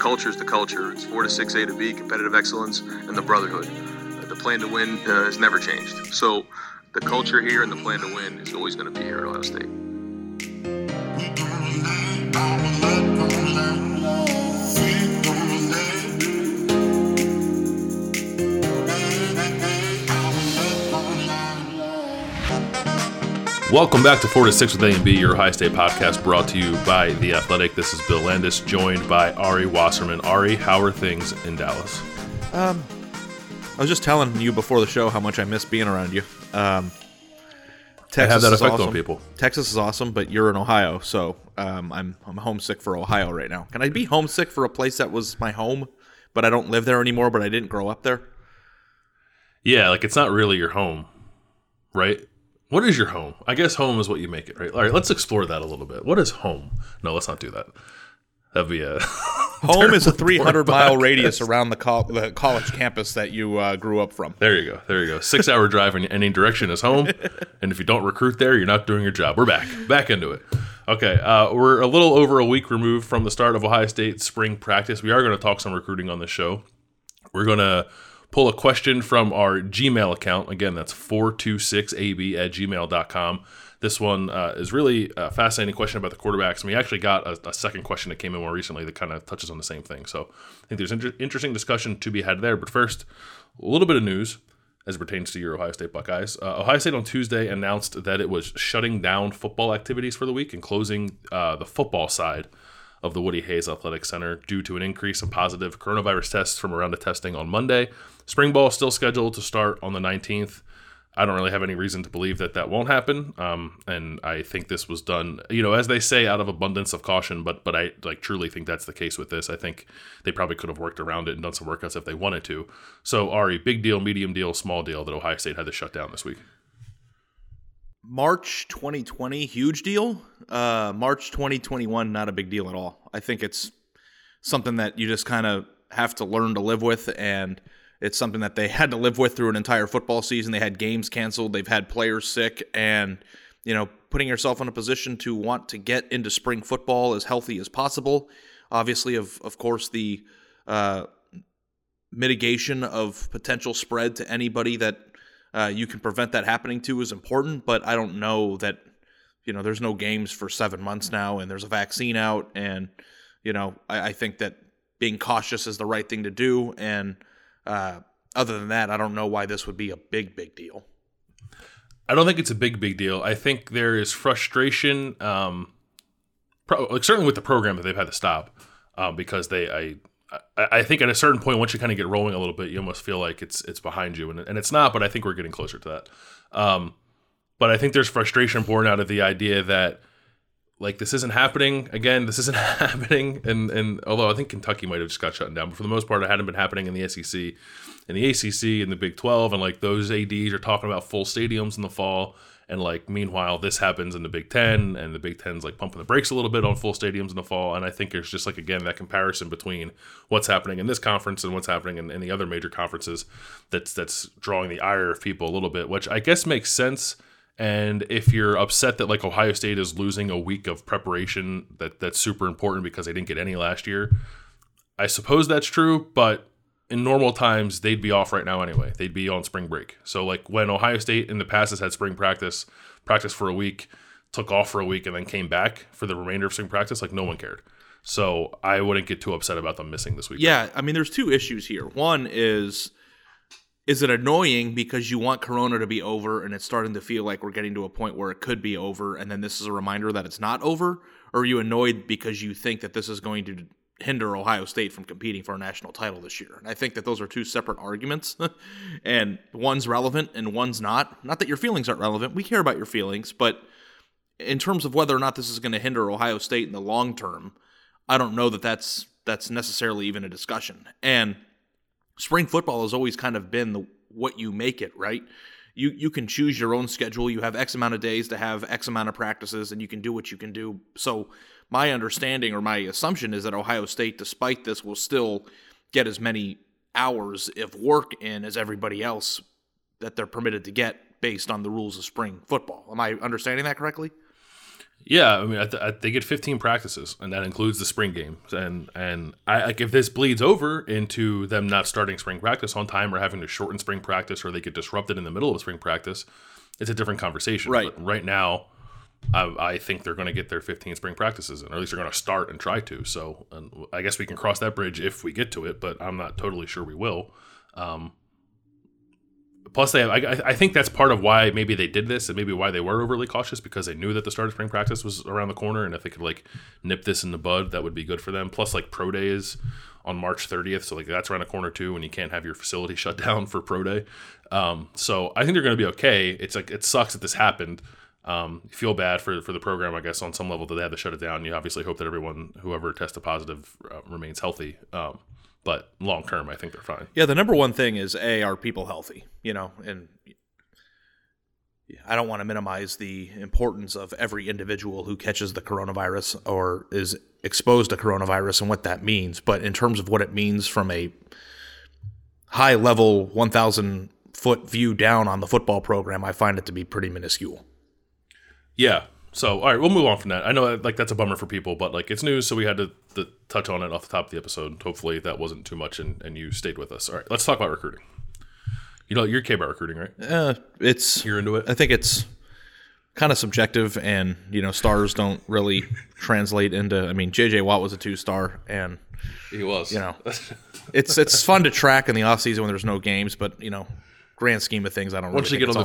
Culture is the culture. It's 4 to 6, A to B, competitive excellence, and the brotherhood. The plan to win has never changed. So the culture here and the plan to win is always going to be here at Ohio State. Welcome back to 4 to 6 with A and B, your Ohio State podcast brought to you by The Athletic. This is Bill Landis, joined by Ari Wasserman. Ari, how are things in Dallas? I was just telling you before the show how much I miss being around you. Texas have that effect awesome. On people. Texas is awesome, but you're in Ohio, so I'm homesick for Ohio right now. Can I be homesick for a place that was my home, but I don't live there anymore, but I didn't grow up there? Yeah, like it's not really your home, right? What is your home? I guess home is what you make it, right? All right, let's explore that a little bit. What is home? No, let's not do that. That'd be a home is a 300-mile radius around the college campus that you grew up from. There you go. There you go. 6-hour drive in any direction is home, and if you don't recruit there, you're not doing your job. We're back into it. Okay, we're a little over a week removed from the start of Ohio State spring practice. We are going to talk some recruiting on this show. We're going to pull a question from our Gmail account. Again, that's 426ab@gmail.com. This one is really a fascinating question about the quarterbacks. And we actually got a second question that came in more recently that kind of touches on the same thing. So I think there's interesting discussion to be had there. But first, a little bit of news as it pertains to your Ohio State Buckeyes. Ohio State on Tuesday announced that it was shutting down football activities for the week and closing the football side of the Woody Hayes Athletic Center due to an increase in positive coronavirus tests from a round of testing on Monday. Spring ball is still scheduled to start on the 19th. I don't really have any reason to believe that won't happen, and I think this was done, as they say, out of abundance of caution. But I truly think that's the case with this. I think they probably could have worked around it and done some workouts if they wanted to. So Ari, big deal, medium deal, small deal that Ohio State had to shut down this week. March 2020, huge deal. March 2021, not a big deal at all. I think it's something that you just kind of have to learn to live with, and it's something that they had to live with through an entire football season. They had games canceled. They've had players sick, and, putting yourself in a position to want to get into spring football as healthy as possible. Obviously, of course, the mitigation of potential spread to anybody that you can prevent that happening to is important, but I don't know that, there's no games for 7 months now, and there's a vaccine out, and, I think that being cautious is the right thing to do, and other than that, I don't know why this would be a big, big deal. I don't think it's a big, big deal. I think there is frustration, certainly with the program that they've had to stop, because I think at a certain point, once you kind of get rolling a little bit, you almost feel like it's behind you, and it's not, but I think we're getting closer to that. But I think there's frustration born out of the idea that, like, this isn't happening. Again, this isn't happening. And although I think Kentucky might have just got shut down, but for the most part, it hadn't been happening in the SEC and the ACC and the Big 12. And, like, those ADs are talking about full stadiums in the fall. And, like, meanwhile, this happens in the Big 10. And the Big 10's, like, pumping the brakes a little bit on full stadiums in the fall. And I think there's just, like, again, that comparison between what's happening in this conference and what's happening in the other major conferences that's drawing the ire of people a little bit, which I guess makes sense. And if you're upset that, like, Ohio State is losing a week of preparation, that's super important because they didn't get any last year, I suppose that's true. But in normal times, they'd be off right now anyway. They'd be on spring break. So, like, when Ohio State in the past has had spring practice, practice for a week, took off for a week, and then came back for the remainder of spring practice, like, no one cared. So I wouldn't get too upset about them missing this week. Yeah, I mean, there's two issues here. One is it annoying because you want Corona to be over and it's starting to feel like we're getting to a point where it could be over and then this is a reminder that it's not over? Or are you annoyed because you think that this is going to hinder Ohio State from competing for a national title this year? And I think that those are two separate arguments and one's relevant and one's not. Not that your feelings aren't relevant. We care about your feelings. But in terms of whether or not this is going to hinder Ohio State in the long term, I don't know that that's necessarily even a discussion. And spring football has always kind of been what you make it, right? You can choose your own schedule. You have X amount of days to have X amount of practices, and you can do what you can do. So my understanding or my assumption is that Ohio State, despite this, will still get as many hours of work in as everybody else that they're permitted to get based on the rules of spring football. Am I understanding that correctly? Yeah, I mean, they get 15 practices, and that includes the spring games. And I like if this bleeds over into them not starting spring practice on time or having to shorten spring practice or they get disrupted in the middle of spring practice, it's a different conversation. Right. But right now, I think they're going to get their 15 spring practices, or at least they're going to start and try to. So I guess we can cross that bridge if we get to it, but I'm not totally sure we will. Plus, I think that's part of why maybe they did this and maybe why they were overly cautious, because they knew that the start of spring practice was around the corner, and if they could, like, nip this in the bud, that would be good for them. Plus, like, pro day is on March 30th, so, like, that's around the corner too, and you can't have your facility shut down for pro day. So I think they're going to be okay. It's like it sucks that this happened. Feel bad for the program, I guess, on some level that they had to shut it down. You obviously hope that everyone, whoever tested positive, remains healthy. But long term, I think they're fine. Yeah, the number one thing is, are people healthy? You know, and I don't want to minimize the importance of every individual who catches the coronavirus or is exposed to coronavirus and what that means. But in terms of what it means from a high level, 1,000-foot view down on the football program, I find it to be pretty minuscule. Yeah. So, all right, we'll move on from that. I know, like, that's a bummer for people, but, like, it's news, so we had to touch on it off the top of the episode. Hopefully that wasn't too much and you stayed with us. All right, let's talk about recruiting. You know, you're okay about recruiting, right? You're into it? I think it's kind of subjective, and, you know, stars don't really translate into – I mean, J.J. Watt was a two-star, and – He was. You know, it's fun to track in the offseason when there's no games, but, you know – grand scheme of things, I don't. Once really you get on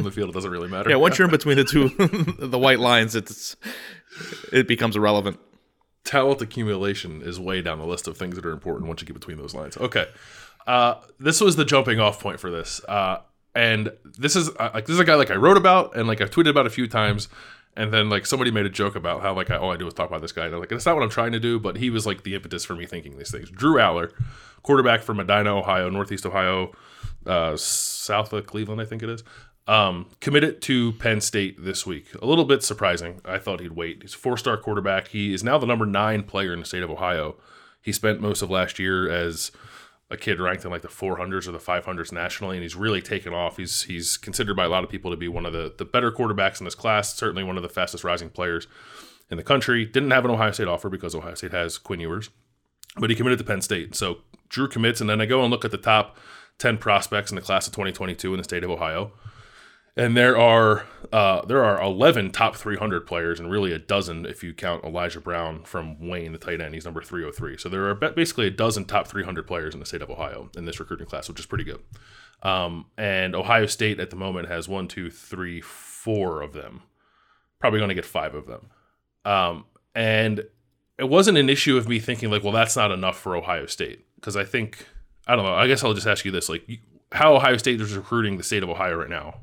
the field, it doesn't really matter. Yeah, once you're in between the two, the white lines, it becomes irrelevant. Talent accumulation is way down the list of things that are important once you get between those lines. Okay, this was the jumping off point for this, and this is a guy like I wrote about and like I've tweeted about a few times, and then like somebody made a joke about how like all I do is talk about this guy, and I'm like, that's not what I'm trying to do, but he was like the impetus for me thinking these things. Drew Allar, quarterback from Medina, Ohio, Northeast Ohio. South of Cleveland, I think it is, committed to Penn State this week. A little bit surprising. I thought he'd wait. He's a four-star quarterback. He is now the number 9 player in the state of Ohio. He spent most of last year as a kid ranked in like the 400s or the 500s nationally, and he's really taken off. He's considered by a lot of people to be one of the better quarterbacks in this class, certainly one of the fastest rising players in the country. Didn't have an Ohio State offer because Ohio State has Quinn Ewers, but he committed to Penn State. So Drew commits, and then I go and look at the top 10 prospects in the class of 2022 in the state of Ohio. And there are 11 top 300 players, and really a dozen if you count Elijah Brown from Wayne, the tight end. He's number 303. So there are basically a dozen top 300 players in the state of Ohio in this recruiting class, which is pretty good. And Ohio State at the moment has 1, 2, 3, 4 of them. Probably going to get 5 of them. And it wasn't an issue of me thinking like, well, that's not enough for Ohio State. Because I think, I don't know, I guess I'll just ask you this. Like, how Ohio State is recruiting the state of Ohio right now,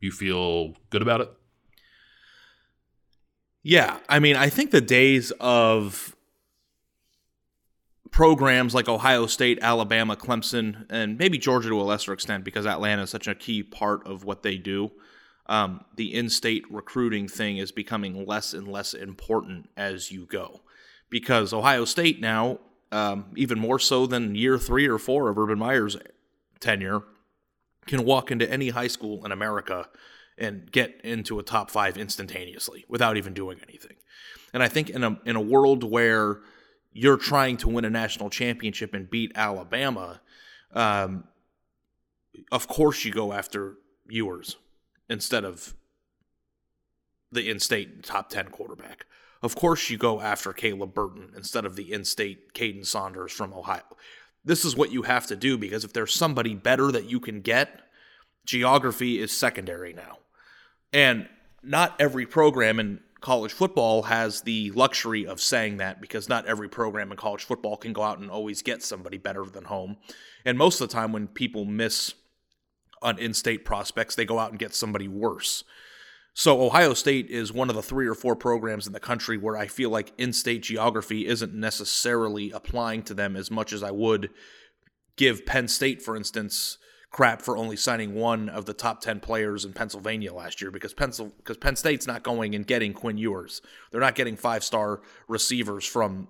you feel good about it? Yeah. I mean, I think the days of programs like Ohio State, Alabama, Clemson, and maybe Georgia to a lesser extent because Atlanta is such a key part of what they do. The in-state recruiting thing is becoming less and less important as you go, because Ohio State now, even more so than year 3 or 4 of Urban Meyer's tenure, can walk into any high school in America and get into a top 5 instantaneously without even doing anything. And I think in a world where you're trying to win a national championship and beat Alabama, of course you go after Ewers instead of the in-state top 10 quarterback. Of course you go after Caleb Burton instead of the in-state Caden Saunders from Ohio. This is what you have to do, because if there's somebody better that you can get, geography is secondary now. And not every program in college football has the luxury of saying that, because not every program in college football can go out and always get somebody better than home. And most of the time when people miss on in-state prospects, they go out and get somebody worse. So Ohio State is one of the 3 or 4 programs in the country where I feel like in-state geography isn't necessarily applying to them as much as I would give Penn State, for instance, crap for only signing one of the top 10 players in Pennsylvania last year, because Penn State's not going and getting Quinn Ewers. They're not getting 5-star receivers from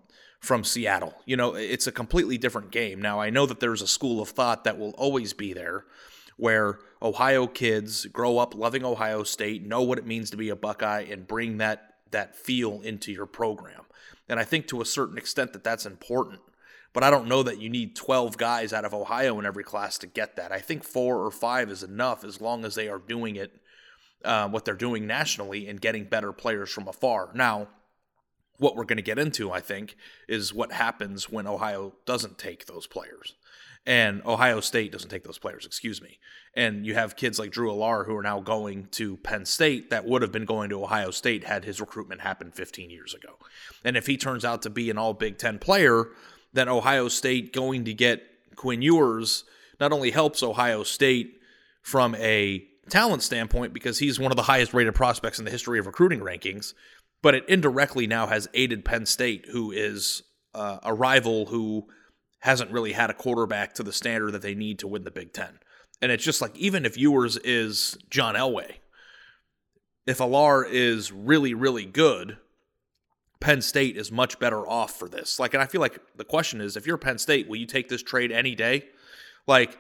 Seattle. You know, it's a completely different game. Now, I know that there's a school of thought that will always be there, where Ohio kids grow up loving Ohio State, know what it means to be a Buckeye, and bring that feel into your program. And I think to a certain extent that that's important. But I don't know that you need 12 guys out of Ohio in every class to get that. I think 4 or 5 is enough, as long as they are doing it, what they're doing nationally, and getting better players from afar. Now, what we're going to get into, I think, is what happens when Ohio doesn't take those players. And Ohio State doesn't take those players, And you have kids like Drew Allar who are now going to Penn State that would have been going to Ohio State had his recruitment happened 15 years ago. And if he turns out to be an all Big Ten player, then Ohio State going to get Quinn Ewers not only helps Ohio State from a talent standpoint, because he's one of the highest rated prospects in the history of recruiting rankings, but it indirectly now has aided Penn State, who is a rival who hasn't really had a quarterback to the standard that they need to win the Big Ten. And it's just like, even if Ewers is John Elway, if Allar is really, really good, Penn State is much better off for this. Like, and I feel like the question is, if you're Penn State, will you take this trade any day? Like,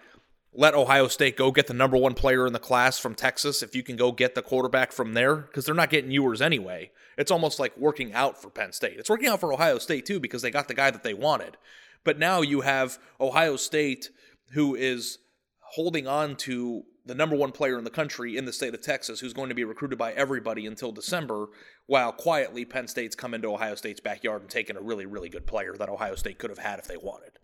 let Ohio State go get the number 1 player in the class from Texas if you can go get the quarterback from there, because they're not getting Ewers anyway. It's almost like working out for Penn State. It's working out for Ohio State too, because they got the guy that they wanted. But now you have Ohio State, who is holding on to the number 1 player in the country in the state of Texas, who's going to be recruited by everybody until December, while quietly Penn State's come into Ohio State's backyard and taken a really, really good player that Ohio State could have had if they wanted.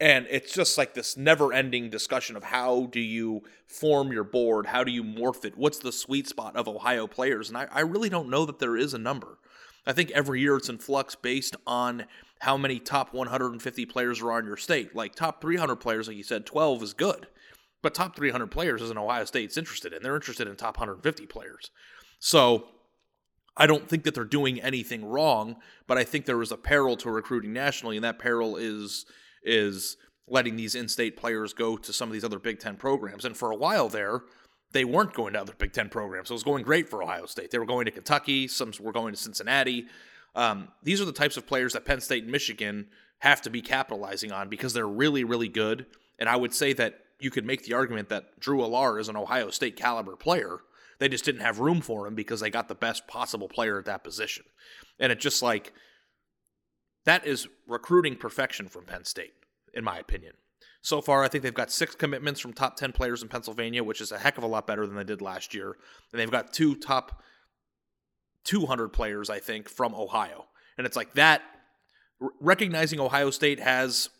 And it's just like this never-ending discussion of how do you form your board, how do you morph it, what's the sweet spot of Ohio players, and I really don't know that there is a number. I think every year it's in flux based on how many top 150 players are on your state. Like, top 300 players, like you said, 12 is good. But top 300 players isn't Ohio State's interested in. They're interested in top 150 players. So I don't think that they're doing anything wrong, but I think there is a peril to recruiting nationally, and that peril is letting these in-state players go to some of these other Big Ten programs. And for a while there, they weren't going to other Big Ten programs. So it was going great for Ohio State. They were going to Kentucky. Some were going to Cincinnati. These are the types of players that Penn State and Michigan have to be capitalizing on, because they're really, really good. And I would say that you could make the argument that Drew Allar is an Ohio State caliber player. They just didn't have room for him because they got the best possible player at that position. And it's just like, that is recruiting perfection from Penn State, in my opinion. So far, I think they've got 6 commitments from top 10 players in Pennsylvania, which is a heck of a lot better than they did last year. And they've got 2 top 200 players, I think, from Ohio. And it's like that, recognizing Ohio State has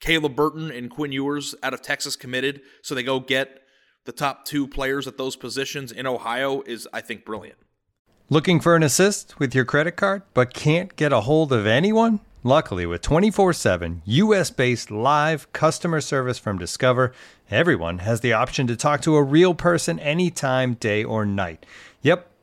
Caleb Burton and Quinn Ewers out of Texas committed, so they go get the top 2 players at those positions in Ohio, is, I think, brilliant. Looking for an assist with your credit card but can't get a hold of anyone? Luckily, with 24/7 U.S.-based live customer service from Discover, everyone has the option to talk to a real person anytime, day or night. Yep,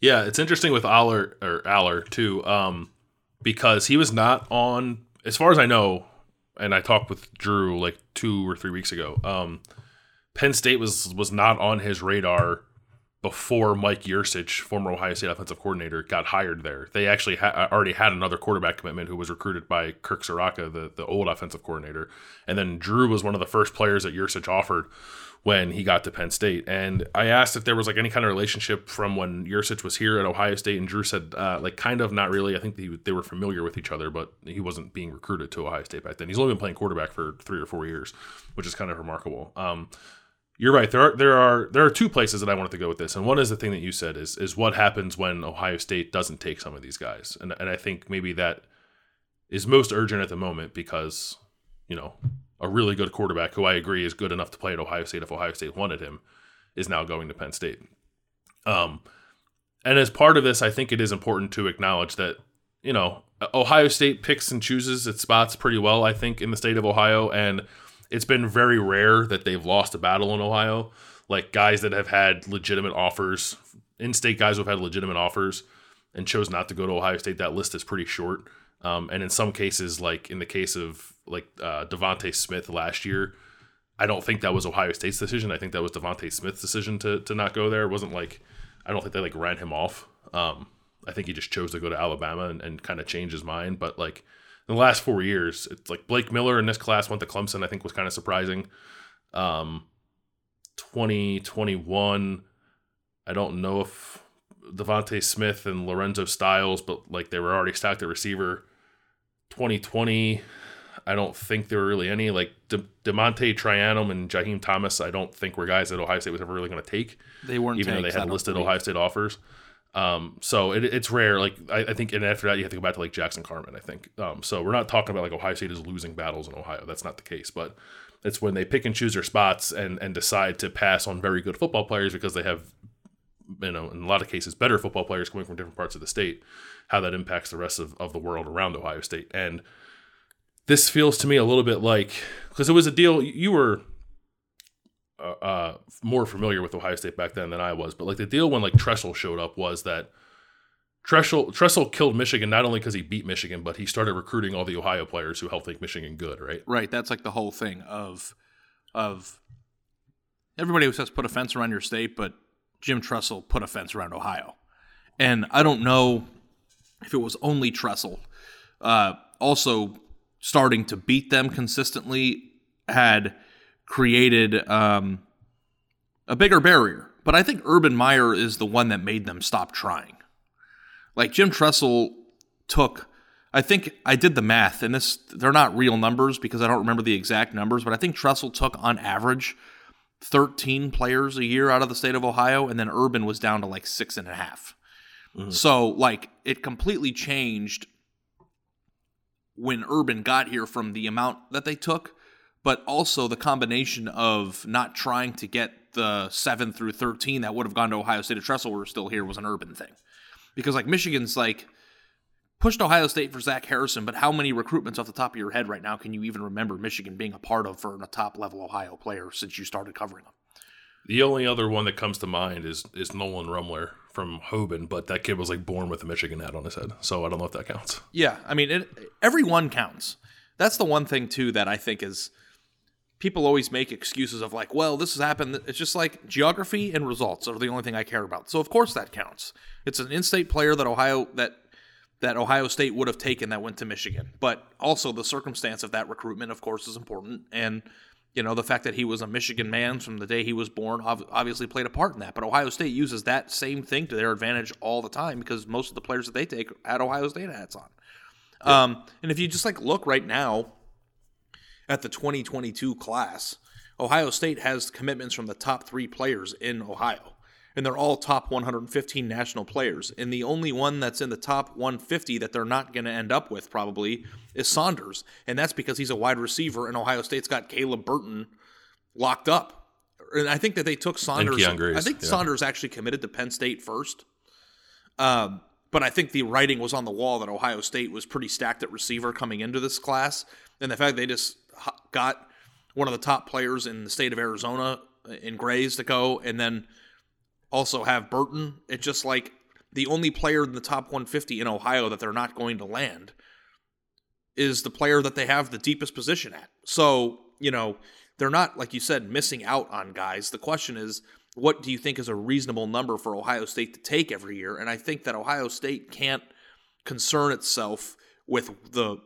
Yeah, it's interesting with Allar too, because he was not on, as far as I know, and I talked with Drew like 2 or 3 weeks ago. Penn State was not on his radar before Mike Yurcich, former Ohio State offensive coordinator, got hired there. They actually already had another quarterback commitment who was recruited by Kirk Soraka, the old offensive coordinator, and then Drew was one of the first players that Yurcich offered when he got to Penn State. And I asked if there was like any kind of relationship from when Yurcich was here at Ohio State, and Drew said like kind of not really. I think they were familiar with each other, but he wasn't being recruited to Ohio State back then. He's only been playing quarterback for 3 or 4 years, which is kind of remarkable. You're right. There are two places that I wanted to go with this, and one is the thing that you said is what happens when Ohio State doesn't take some of these guys, and I think maybe that is most urgent at the moment because, you know, a really good quarterback who I agree is good enough to play at Ohio State if Ohio State wanted him is now going to Penn State. And as part of this, I think it is important to acknowledge that, you know, Ohio State picks and chooses its spots pretty well, I think, in the state of Ohio. And it's been very rare that they've lost a battle in Ohio. Like guys that have had legitimate offers, in-state guys who have had legitimate offers and chose not to go to Ohio State, that list is pretty short. And in some cases, like in the case of Devontae Smith last year, I don't think that was Ohio State's decision. I think that was Devontae Smith's decision to not go there. It wasn't like, I don't think they like ran him off. I think he just chose to go to Alabama and kind of change his mind. But like in the last 4 years, it's like Blake Miller in this class went to Clemson, I think was kind of surprising. 2021, I don't know if Devontae Smith and Lorenzo Styles, but like they were already stocked at receiver. 2020, I don't think there were really any like Demonte Trianum and Jaheim Thomas. I don't think were guys that Ohio State was ever really going to take. They weren't, even though they had listed Ohio State offers. So it's rare. Like I think, and after that you have to go back to like Jackson Carman, I think. So we're not talking about like Ohio State is losing battles in Ohio. That's not the case, but it's when they pick and choose their spots and decide to pass on very good football players because they have, you know, in a lot of cases, better football players coming from different parts of the state, how that impacts the rest of the world around Ohio State. And this feels to me a little bit like, because it was a deal, you were more familiar with Ohio State back then than I was, but like the deal when like Tressel showed up was that Tressel killed Michigan not only because he beat Michigan, but he started recruiting all the Ohio players who helped make Michigan good, right? Right, that's like the whole thing of everybody who says put a fence around your state, but Jim Tressel put a fence around Ohio. And I don't know if it was only Tressel. Also starting to beat them consistently had created a bigger barrier. But I think Urban Meyer is the one that made them stop trying. Like Jim Tressel took, I think I did the math, and this they're not real numbers because I don't remember the exact numbers, but I think Tressel took on average 13 players a year out of the state of Ohio, and then Urban was down to like 6.5. Mm-hmm. So like it completely changed when Urban got here from the amount that they took, but also the combination of not trying to get the 7 through 13 that would have gone to Ohio State if Tressel were still here was an Urban thing. Because like Michigan's like pushed Ohio State for Zach Harrison, but how many recruitments off the top of your head right now can you even remember Michigan being a part of for a top-level Ohio player since you started covering them? The only other one that comes to mind is Nolan Rumler from Hoban, but that kid was like born with a Michigan hat on his head, so I don't know if that counts. Yeah, I mean, everyone counts. That's the one thing, too, that I think is people always make excuses of like, well, this has happened. It's just like geography and results are the only thing I care about. So of course that counts. It's an in-state player that Ohio State would have taken that went to Michigan. But also the circumstance of that recruitment, of course, is important. And, you know, the fact that he was a Michigan man from the day he was born obviously played a part in that. But Ohio State uses that same thing to their advantage all the time because most of the players that they take at Ohio State hats on. Yeah. And if you just like look right now at the 2022 class, Ohio State has commitments from the top three players in Ohio. And they're all top 115 national players. And the only one that's in the top 150 that they're not going to end up with probably is Saunders. And that's because he's a wide receiver, and Ohio State's got Caleb Burton locked up. And I think that they took Saunders. And Keon Grays, Saunders actually committed to Penn State first. But I think the writing was on the wall that Ohio State was pretty stacked at receiver coming into this class. And the fact they just got one of the top players in the state of Arizona in Grays to go, and then also have Burton. It's just like the only player in the top 150 in Ohio that they're not going to land is the player that they have the deepest position at. So, you know, they're not, like you said, missing out on guys. The question is, what do you think is a reasonable number for Ohio State to take every year? And I think that Ohio State can't concern itself with the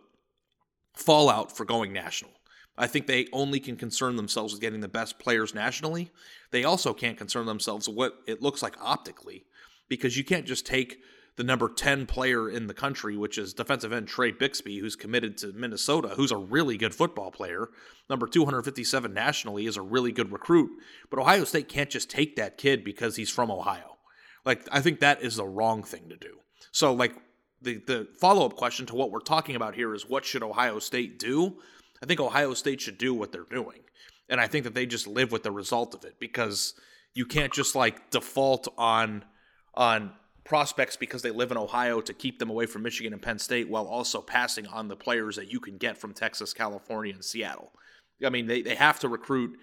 fallout for going national. I think they only can concern themselves with getting the best players nationally. They also can't concern themselves with what it looks like optically, because you can't just take the number 10 player in the country, which is defensive end Trey Bixby, who's committed to Minnesota, who's a really good football player. Number 257 nationally is a really good recruit. But Ohio State can't just take that kid because he's from Ohio. Like, I think that is the wrong thing to do. So, like, the follow-up question to what we're talking about here is what should Ohio State do? I think Ohio State should do what they're doing. And I think that they just live with the result of it, because you can't just like default on prospects because they live in Ohio to keep them away from Michigan and Penn State while also passing on the players that you can get from Texas, California, and Seattle. I mean, they have to recruit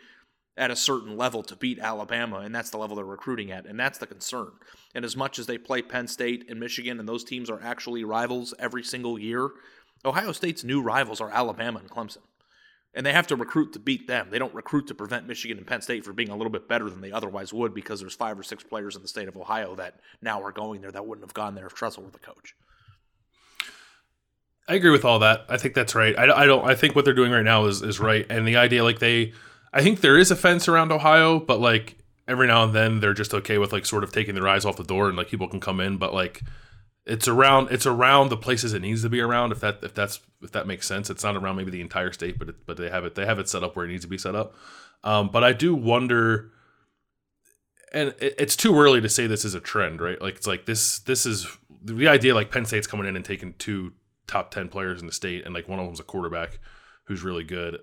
at a certain level to beat Alabama, and that's the level they're recruiting at, and that's the concern. And as much as they play Penn State and Michigan, and those teams are actually rivals every single year, Ohio State's new rivals are Alabama and Clemson. And they have to recruit to beat them. They don't recruit to prevent Michigan and Penn State from being a little bit better than they otherwise would, because there's 5 or 6 players in the state of Ohio that now are going there that wouldn't have gone there if Tressel were the coach. I agree with all that. I think that's right. I think what they're doing right now is right. And the idea, like, I think there is a fence around Ohio, but like every now and then they're just okay with like sort of taking their eyes off the door and like people can come in, but like it's around the places it needs to be around, if that makes sense. It's not around maybe the entire state, but they have it set up where it needs to be set up. But I do wonder, and it's too early to say this is a trend, right? Like, it's like this is the idea, like Penn State's coming in and taking 2 top 10 players in the state, and like one of them's a quarterback who's really good,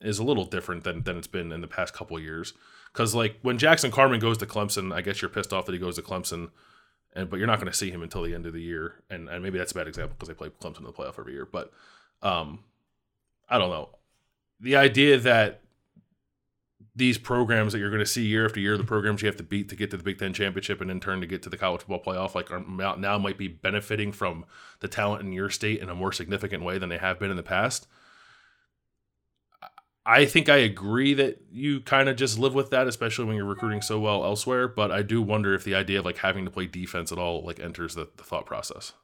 is a little different than it's been in the past couple of years. Because like when Jackson Carman goes to Clemson, I guess you're pissed off that he goes to Clemson. But you're not going to see him until the end of the year. And maybe that's a bad example because they play Clemson in the playoff every year. But I don't know. The idea that these programs that you're going to see year after year, the programs you have to beat to get to the Big Ten championship and in turn to get to the college football playoff, like are now might be benefiting from the talent in your state in a more significant way than they have been in the past. I think I agree that you kind of just live with that, especially when you're recruiting so well elsewhere. But I do wonder if the idea of like having to play defense at all like enters the thought process.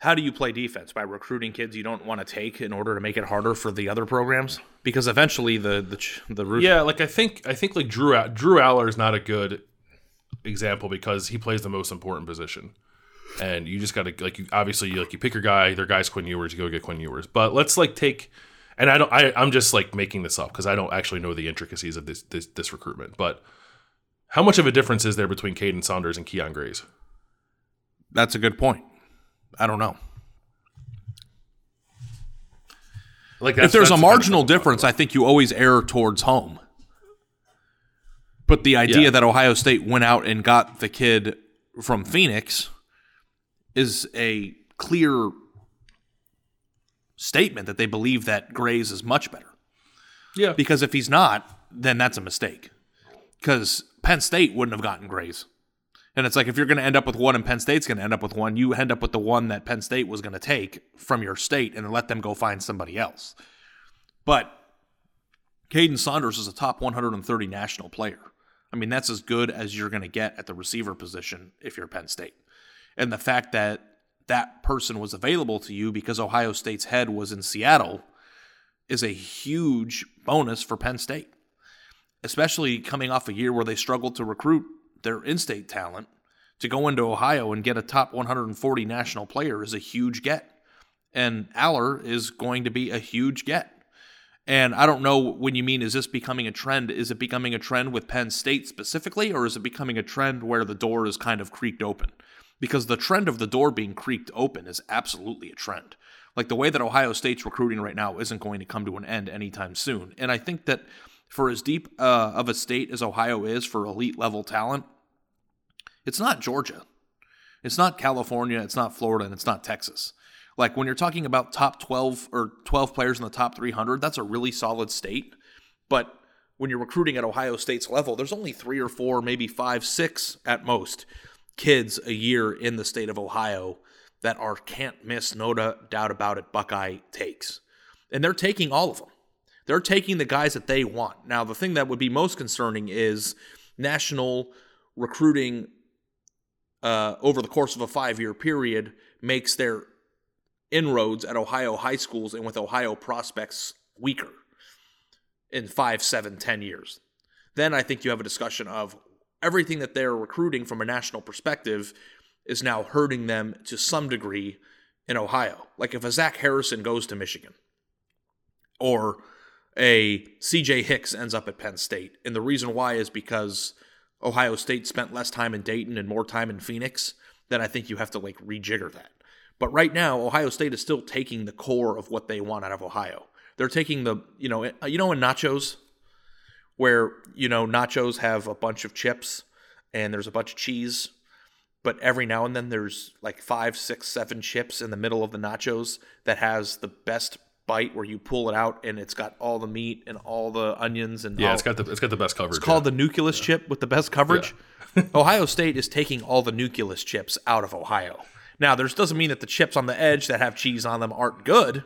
How do you play defense? By recruiting kids you don't want to take in order to make it harder for the other programs? Because eventually the root. Yeah, like I think like Drew Allar is not a good example because he plays the most important position. And you just got to like you pick your guy. Their guy's Quinn Ewers. You go get Quinn Ewers. But let's like take. And I'm just like making this up because I don't actually know the intricacies of this recruitment. But how much of a difference is there between Caden Saunders and Keon Grays? That's a good point. I don't know. Like if there's a marginal difference, I think you always err towards home. But the idea that Ohio State went out and got the kid from Phoenix is a clear statement that they believe that Grays is much better. Yeah. Because if he's not, then that's a mistake. Because Penn State wouldn't have gotten Grays. And it's like if you're going to end up with one and Penn State's going to end up with one, you end up with the one that Penn State was going to take from your state and let them go find somebody else. But Caden Saunders is a top 130 national player. I mean, that's as good as you're going to get at the receiver position if you're Penn State. And the fact that that person was available to you because Ohio State's head was in Seattle is a huge bonus for Penn State, especially coming off a year where they struggled to recruit their in-state talent. To go into Ohio and get a top 140 national player is a huge get. And Allar is going to be a huge get. And I don't know when you mean, is this becoming a trend? Is it becoming a trend with Penn State specifically, or is it becoming a trend where the door is kind of creaked open? Because the trend of the door being creaked open is absolutely a trend. Like the way that Ohio State's recruiting right now isn't going to come to an end anytime soon. And I think that for as deep of a state as Ohio is for elite level talent, it's not Georgia. It's not California. It's not Florida. And it's not Texas. Like when you're talking about top 12 or 12 players in the top 300, that's a really solid state. But when you're recruiting at Ohio State's level, there's only 3 or 4, maybe 5, 6 at most kids a year in the state of Ohio that are can't miss, no doubt about it, Buckeye takes. And they're taking all of them. They're taking the guys that they want. Now, the thing that would be most concerning is national recruiting over the course of a 5-year period makes their inroads at Ohio high schools and with Ohio prospects weaker in 5, 7, 10 years. Then I think you have a discussion of everything that they're recruiting from a national perspective is now hurting them to some degree in Ohio. Like if a Zach Harrison goes to Michigan or a C.J. Hicks ends up at Penn State, and the reason why is because Ohio State spent less time in Dayton and more time in Phoenix, then I think you have to like rejigger that. But right now, Ohio State is still taking the core of what they want out of Ohio. They're taking the, you know in nachos, where, you know, nachos have a bunch of chips and there's a bunch of cheese, but every now and then there's like 5, 6, 7 chips in the middle of the nachos that has the best bite where you pull it out and it's got all the meat and all the onions and it's got the best coverage. It's called the Nucleus chip with the best coverage. Yeah. Ohio State is taking all the Nucleus chips out of Ohio. Now, this doesn't mean that the chips on the edge that have cheese on them aren't good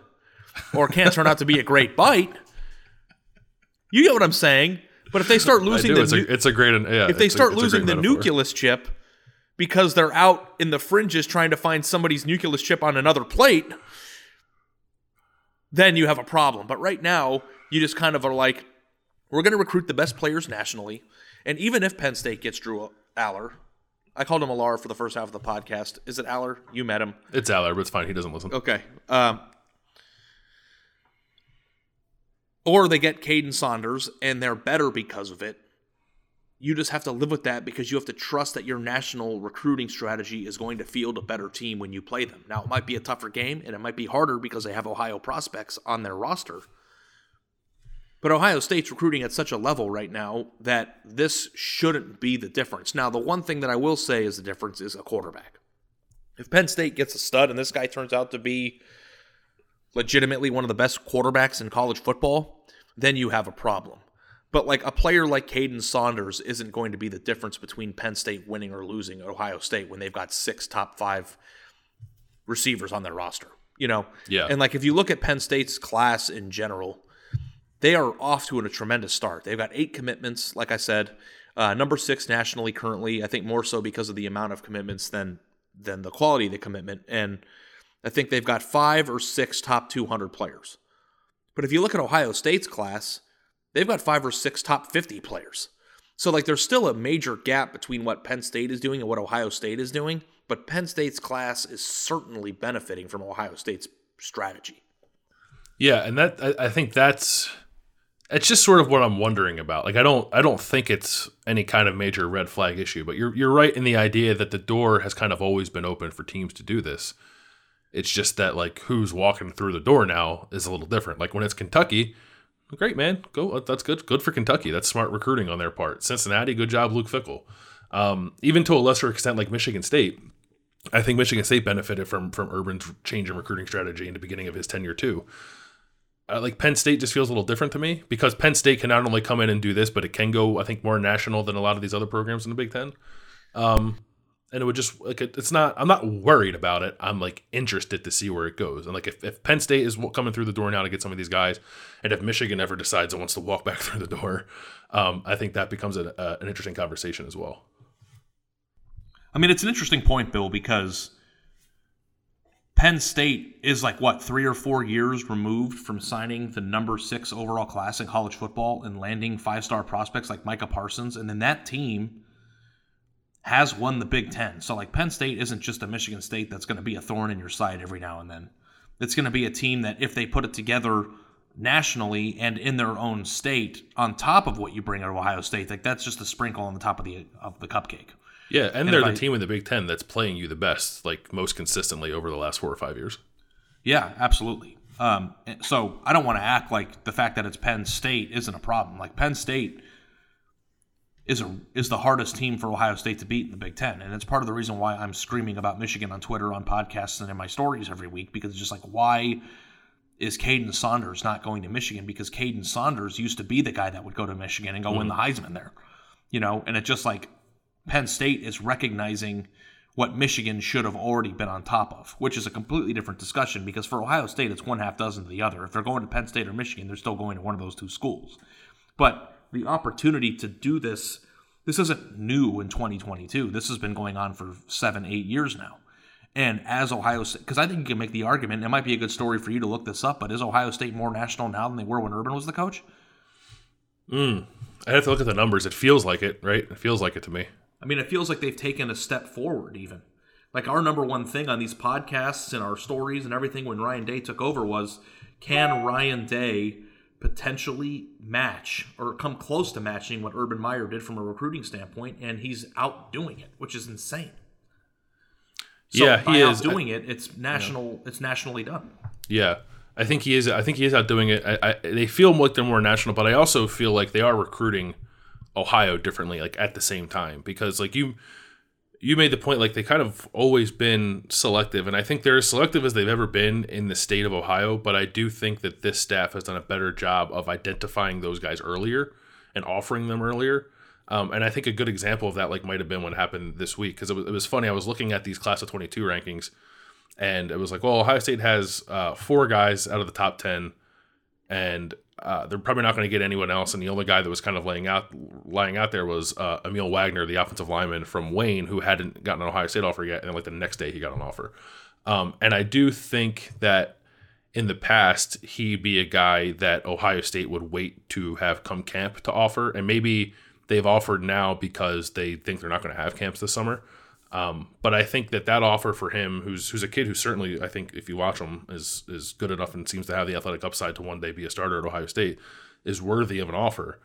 or can't turn out to be a great bite. You get what I'm saying? But if they start losing the Nucleus chip because they're out in the fringes trying to find somebody's Nucleus chip on another plate, then you have a problem. But right now, you just kind of are like, we're going to recruit the best players nationally. And even if Penn State gets Drew Allar, I called him Allar for the first half of the podcast. Is it Allar? You met him. It's Allar, but it's fine. He doesn't listen. Okay. Or they get Caden Saunders, and they're better because of it. You just have to live with that because you have to trust that your national recruiting strategy is going to field a better team when you play them. Now, it might be a tougher game, and it might be harder because they have Ohio prospects on their roster. But Ohio State's recruiting at such a level right now that this shouldn't be the difference. Now, the one thing that I will say is the difference is a quarterback. If Penn State gets a stud and this guy turns out to be legitimately one of the best quarterbacks in college football, then you have a problem. But like a player like Caden Saunders isn't going to be the difference between Penn State winning or losing Ohio State when they've got 6 top 5 receivers on their roster, you know? Yeah. And like if you look at Penn State's class in general, they are off to a tremendous start. They've got 8 commitments, like I said, number 6 nationally currently, I think more so because of the amount of commitments than the quality of the commitment. And I think they've got 5 or 6 top 200 players. But if you look at Ohio State's class, they've got 5 or 6 top 50 players. So like there's still a major gap between what Penn State is doing and what Ohio State is doing, but Penn State's class is certainly benefiting from Ohio State's strategy. Yeah, and that I think that's it's just sort of what I'm wondering about. Like I don't think it's any kind of major red flag issue, but you're right in the idea that the door has kind of always been open for teams to do this. It's just that like who's walking through the door now is a little different. Like when it's Kentucky, great man, go that's good. Good for Kentucky. That's smart recruiting on their part. Cincinnati, good job, Luke Fickell. Even to a lesser extent, like Michigan State. I think Michigan State benefited from Urban's change in recruiting strategy in the beginning of his tenure too. Like Penn State just feels a little different to me because Penn State can not only come in and do this, but it can go, I think, more national than a lot of these other programs in the Big Ten. And it would just, like, it's not, I'm not worried about it. I'm, like, interested to see where it goes. And, like, if Penn State is coming through the door now to get some of these guys, and if Michigan ever decides it wants to walk back through the door, I think that becomes an interesting conversation as well. I mean, it's an interesting point, Bill, because Penn State is, like, what, 3 or 4 years removed from signing the number 6 overall class in college football and landing 5-star prospects like Micah Parsons. And then that team has won the Big Ten. So, like, Penn State isn't just a Michigan State that's going to be a thorn in your side every now and then. It's going to be a team that, if they put it together nationally and in their own state, on top of what you bring out of Ohio State, like, that's just a sprinkle on the top of the cupcake. Yeah, and they're the team in the Big Ten that's playing you the best, like, most consistently over the last 4 or 5 years. Yeah, absolutely. So I don't want to act like the fact that it's Penn State isn't a problem. Like, Penn State is the hardest team for Ohio State to beat in the Big Ten. And it's part of the reason why I'm screaming about Michigan on Twitter, on podcasts, and in my stories every week, because it's just like, why is Caden Saunders not going to Michigan? Because Caden Saunders used to be the guy that would go to Michigan and go win the Heisman there. You know, and it's just like Penn State is recognizing what Michigan should have already been on top of, which is a completely different discussion, because for Ohio State, it's one half dozen to the other. If they're going to Penn State or Michigan, they're still going to one of those two schools. But the opportunity to do this isn't new in 2022. This has been going on for 7-8 years now. And as Ohio State, because I think you can make the argument, it might be a good story for you to look this up, but is Ohio State more national now than they were when Urban was the coach? I have to look at the numbers. It feels like it, right? It feels like it to me. I mean, it feels like they've taken a step forward even. Like, our number one thing on these podcasts and our stories and everything when Ryan Day took over was, can Ryan Day potentially match or come close to matching what Urban Meyer did from a recruiting standpoint, and he's outdoing it, which is insane. So yeah, by he is outdoing it. It's national. Yeah. It's nationally done. Yeah, I think he is. I think he is outdoing it. They feel like they're more national, but I also feel like they are recruiting Ohio differently, like at the same time, because like you made the point, like they kind of always been selective, and I think they're as selective as they've ever been in the state of Ohio, but I do think that this staff has done a better job of identifying those guys earlier and offering them earlier. And I think a good example of that like might have been what happened this week, because it was funny. I was looking at these Class of 22 rankings, and it was like, well, Ohio State has 4 guys out of the top 10, and they're probably not going to get anyone else. And the only guy that was kind of lying out there was Emil Wagner, the offensive lineman from Wayne, who hadn't gotten an Ohio State offer yet. And then, like, the next day he got an offer. And I do think that in the past, he'd be a guy that Ohio State would wait to have come camp to offer. And maybe they've offered now because they think they're not going to have camps this summer. But I think that offer for him, who's a kid who certainly, I think if you watch him, is good enough and seems to have the athletic upside to one day be a starter at Ohio State, is worthy of an offer.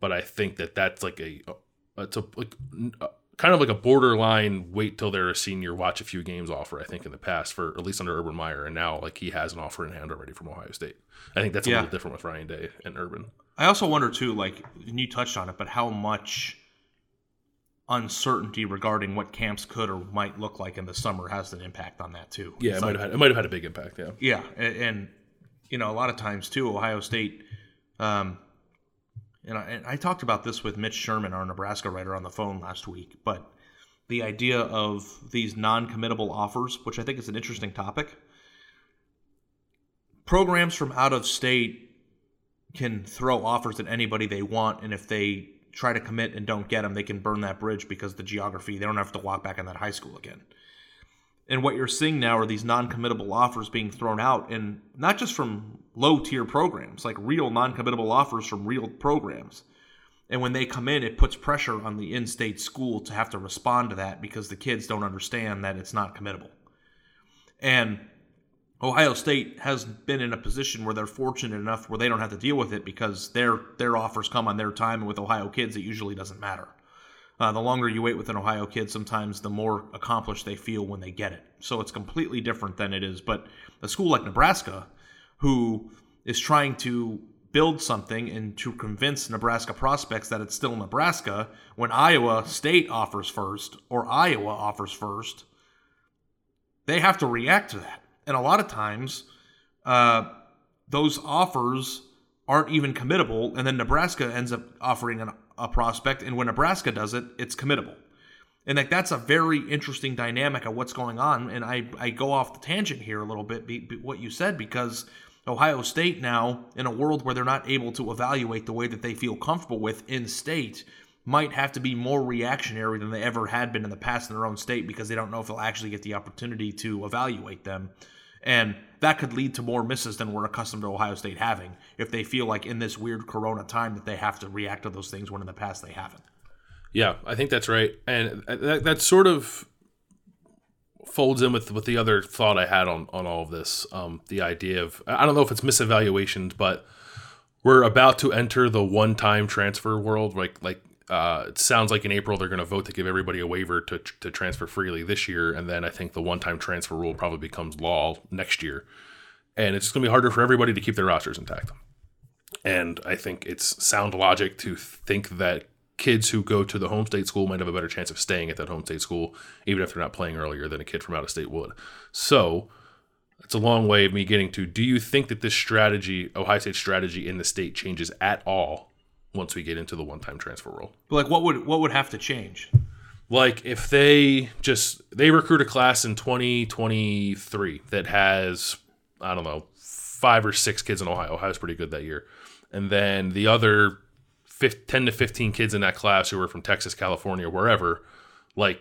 But I think that's like kind of like a borderline wait till they're a senior, watch a few games offer, I think, in the past, for at least under Urban Meyer. And now, like, he has an offer in hand already from Ohio State. I think that's a little different with Ryan Day and Urban. I also wonder too, like, and you touched on it, but how much uncertainty regarding what camps could or might look like in the summer has an impact on that too. Yeah, it might have had a big impact. Yeah. Yeah, and you know, a lot of times too, Ohio State, and I talked about this with Mitch Sherman, our Nebraska writer, on the phone last week. But the idea of these non-committable offers, which I think is an interesting topic, programs from out of state can throw offers at anybody they want, and if they try to commit and don't get them, they can burn that bridge because the geography, they don't have to walk back in that high school again. And what you're seeing now are these non-committable offers being thrown out, and not just from low-tier programs, like real non-committable offers from real programs. And when they come in, it puts pressure on the in-state school to have to respond to that because the kids don't understand that it's not committable. And Ohio State has been in a position where they're fortunate enough where they don't have to deal with it because their offers come on their time, and with Ohio kids, it usually doesn't matter. The longer you wait with an Ohio kid, sometimes the more accomplished they feel when they get it. So it's completely different than it is. But a school like Nebraska, who is trying to build something and to convince Nebraska prospects that it's still Nebraska, when Iowa State offers first or Iowa offers first, they have to react to that. And a lot of times, those offers aren't even committable, and then Nebraska ends up offering a prospect, and when Nebraska does it, it's committable. And like that's a very interesting dynamic of what's going on. And I go off the tangent here a little bit, what you said, because Ohio State now, in a world where they're not able to evaluate the way that they feel comfortable with in state, might have to be more reactionary than they ever had been in the past in their own state, because they don't know if they'll actually get the opportunity to evaluate them. And that could lead to more misses than we're accustomed to Ohio State having, if they feel like in this weird corona time that they have to react to those things when in the past they haven't. Yeah, I think that's right. And that sort of folds in with the other thought I had on all of this, the idea of, I don't know if it's misevaluations, but we're about to enter the one-time transfer world. It sounds like in April they're going to vote to give everybody a waiver to transfer freely this year, and then I think the one-time transfer rule probably becomes law next year. And it's going to be harder for everybody to keep their rosters intact. And I think it's sound logic to think that kids who go to the home state school might have a better chance of staying at that home state school, even if they're not playing earlier, than a kid from out of state would. So it's a long way of me getting to, do you think that this strategy, Ohio State's strategy in the state, changes at all once we get into the one-time transfer rule? Like what would have to change? Like if they recruit a class in 2023 that has, I don't know, 5 or 6 kids in Ohio. Ohio's pretty good that year. And then the other 10 to 15 kids in that class who are from Texas, California, wherever, like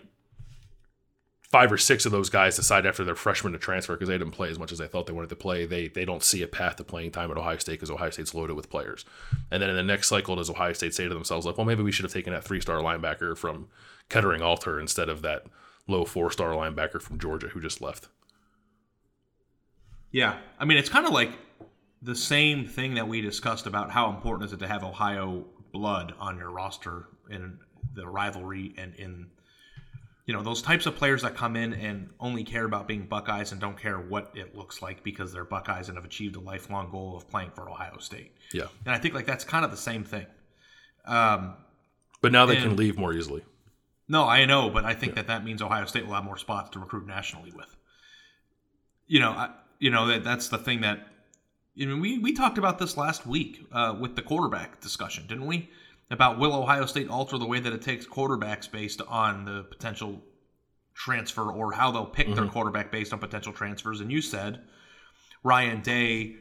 5 or 6 of those guys decide after their freshman to transfer because they didn't play as much as they thought they wanted to play. They don't see a path to playing time at Ohio State because Ohio State's loaded with players. And then in the next cycle, does Ohio State say to themselves, like, well, maybe we should have taken that 3-star linebacker from Kettering Altar instead of that low 4-star linebacker from Georgia who just left? Yeah. I mean, it's kind of like the same thing that we discussed about how important is it to have Ohio blood on your roster in the rivalry and in, you know, those types of players that come in and only care about being Buckeyes and don't care what it looks like because they're Buckeyes and have achieved a lifelong goal of playing for Ohio State. Yeah. And I think like that's kind of the same thing. But now they can leave more easily. No, I know, but I think that means Ohio State will have more spots to recruit nationally with. That's the thing that, you know, we talked about this last week with the quarterback discussion, didn't we? About will Ohio State alter the way that it takes quarterbacks based on the potential transfer, or how they'll pick their quarterback based on potential transfers. And you said, Ryan Day,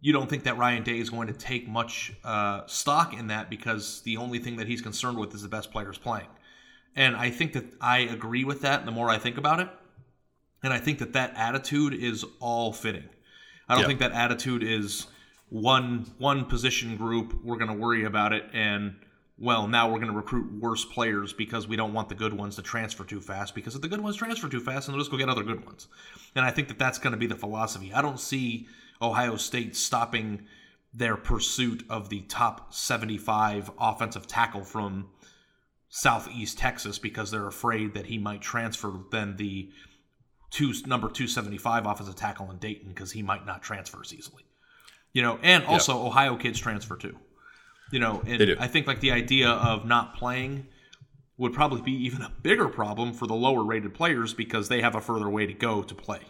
you don't think that Ryan Day is going to take much stock in that because the only thing that he's concerned with is the best players playing. And I think that I agree with that the more I think about it. And I think that attitude is all fitting. I don't think that attitude is one position group, we're going to worry about it, and, well, now we're going to recruit worse players because we don't want the good ones to transfer too fast, because if the good ones transfer too fast, then they'll just go get other good ones. And I think that that's going to be the philosophy. I don't see Ohio State stopping their pursuit of the top 75 offensive tackle from Southeast Texas because they're afraid that he might transfer than the number 275 offensive tackle in Dayton because he might not transfer as easily. You know, and also Ohio kids transfer too. You know, and I think like the idea of not playing would probably be even a bigger problem for the lower rated players because they have a further way to go to play.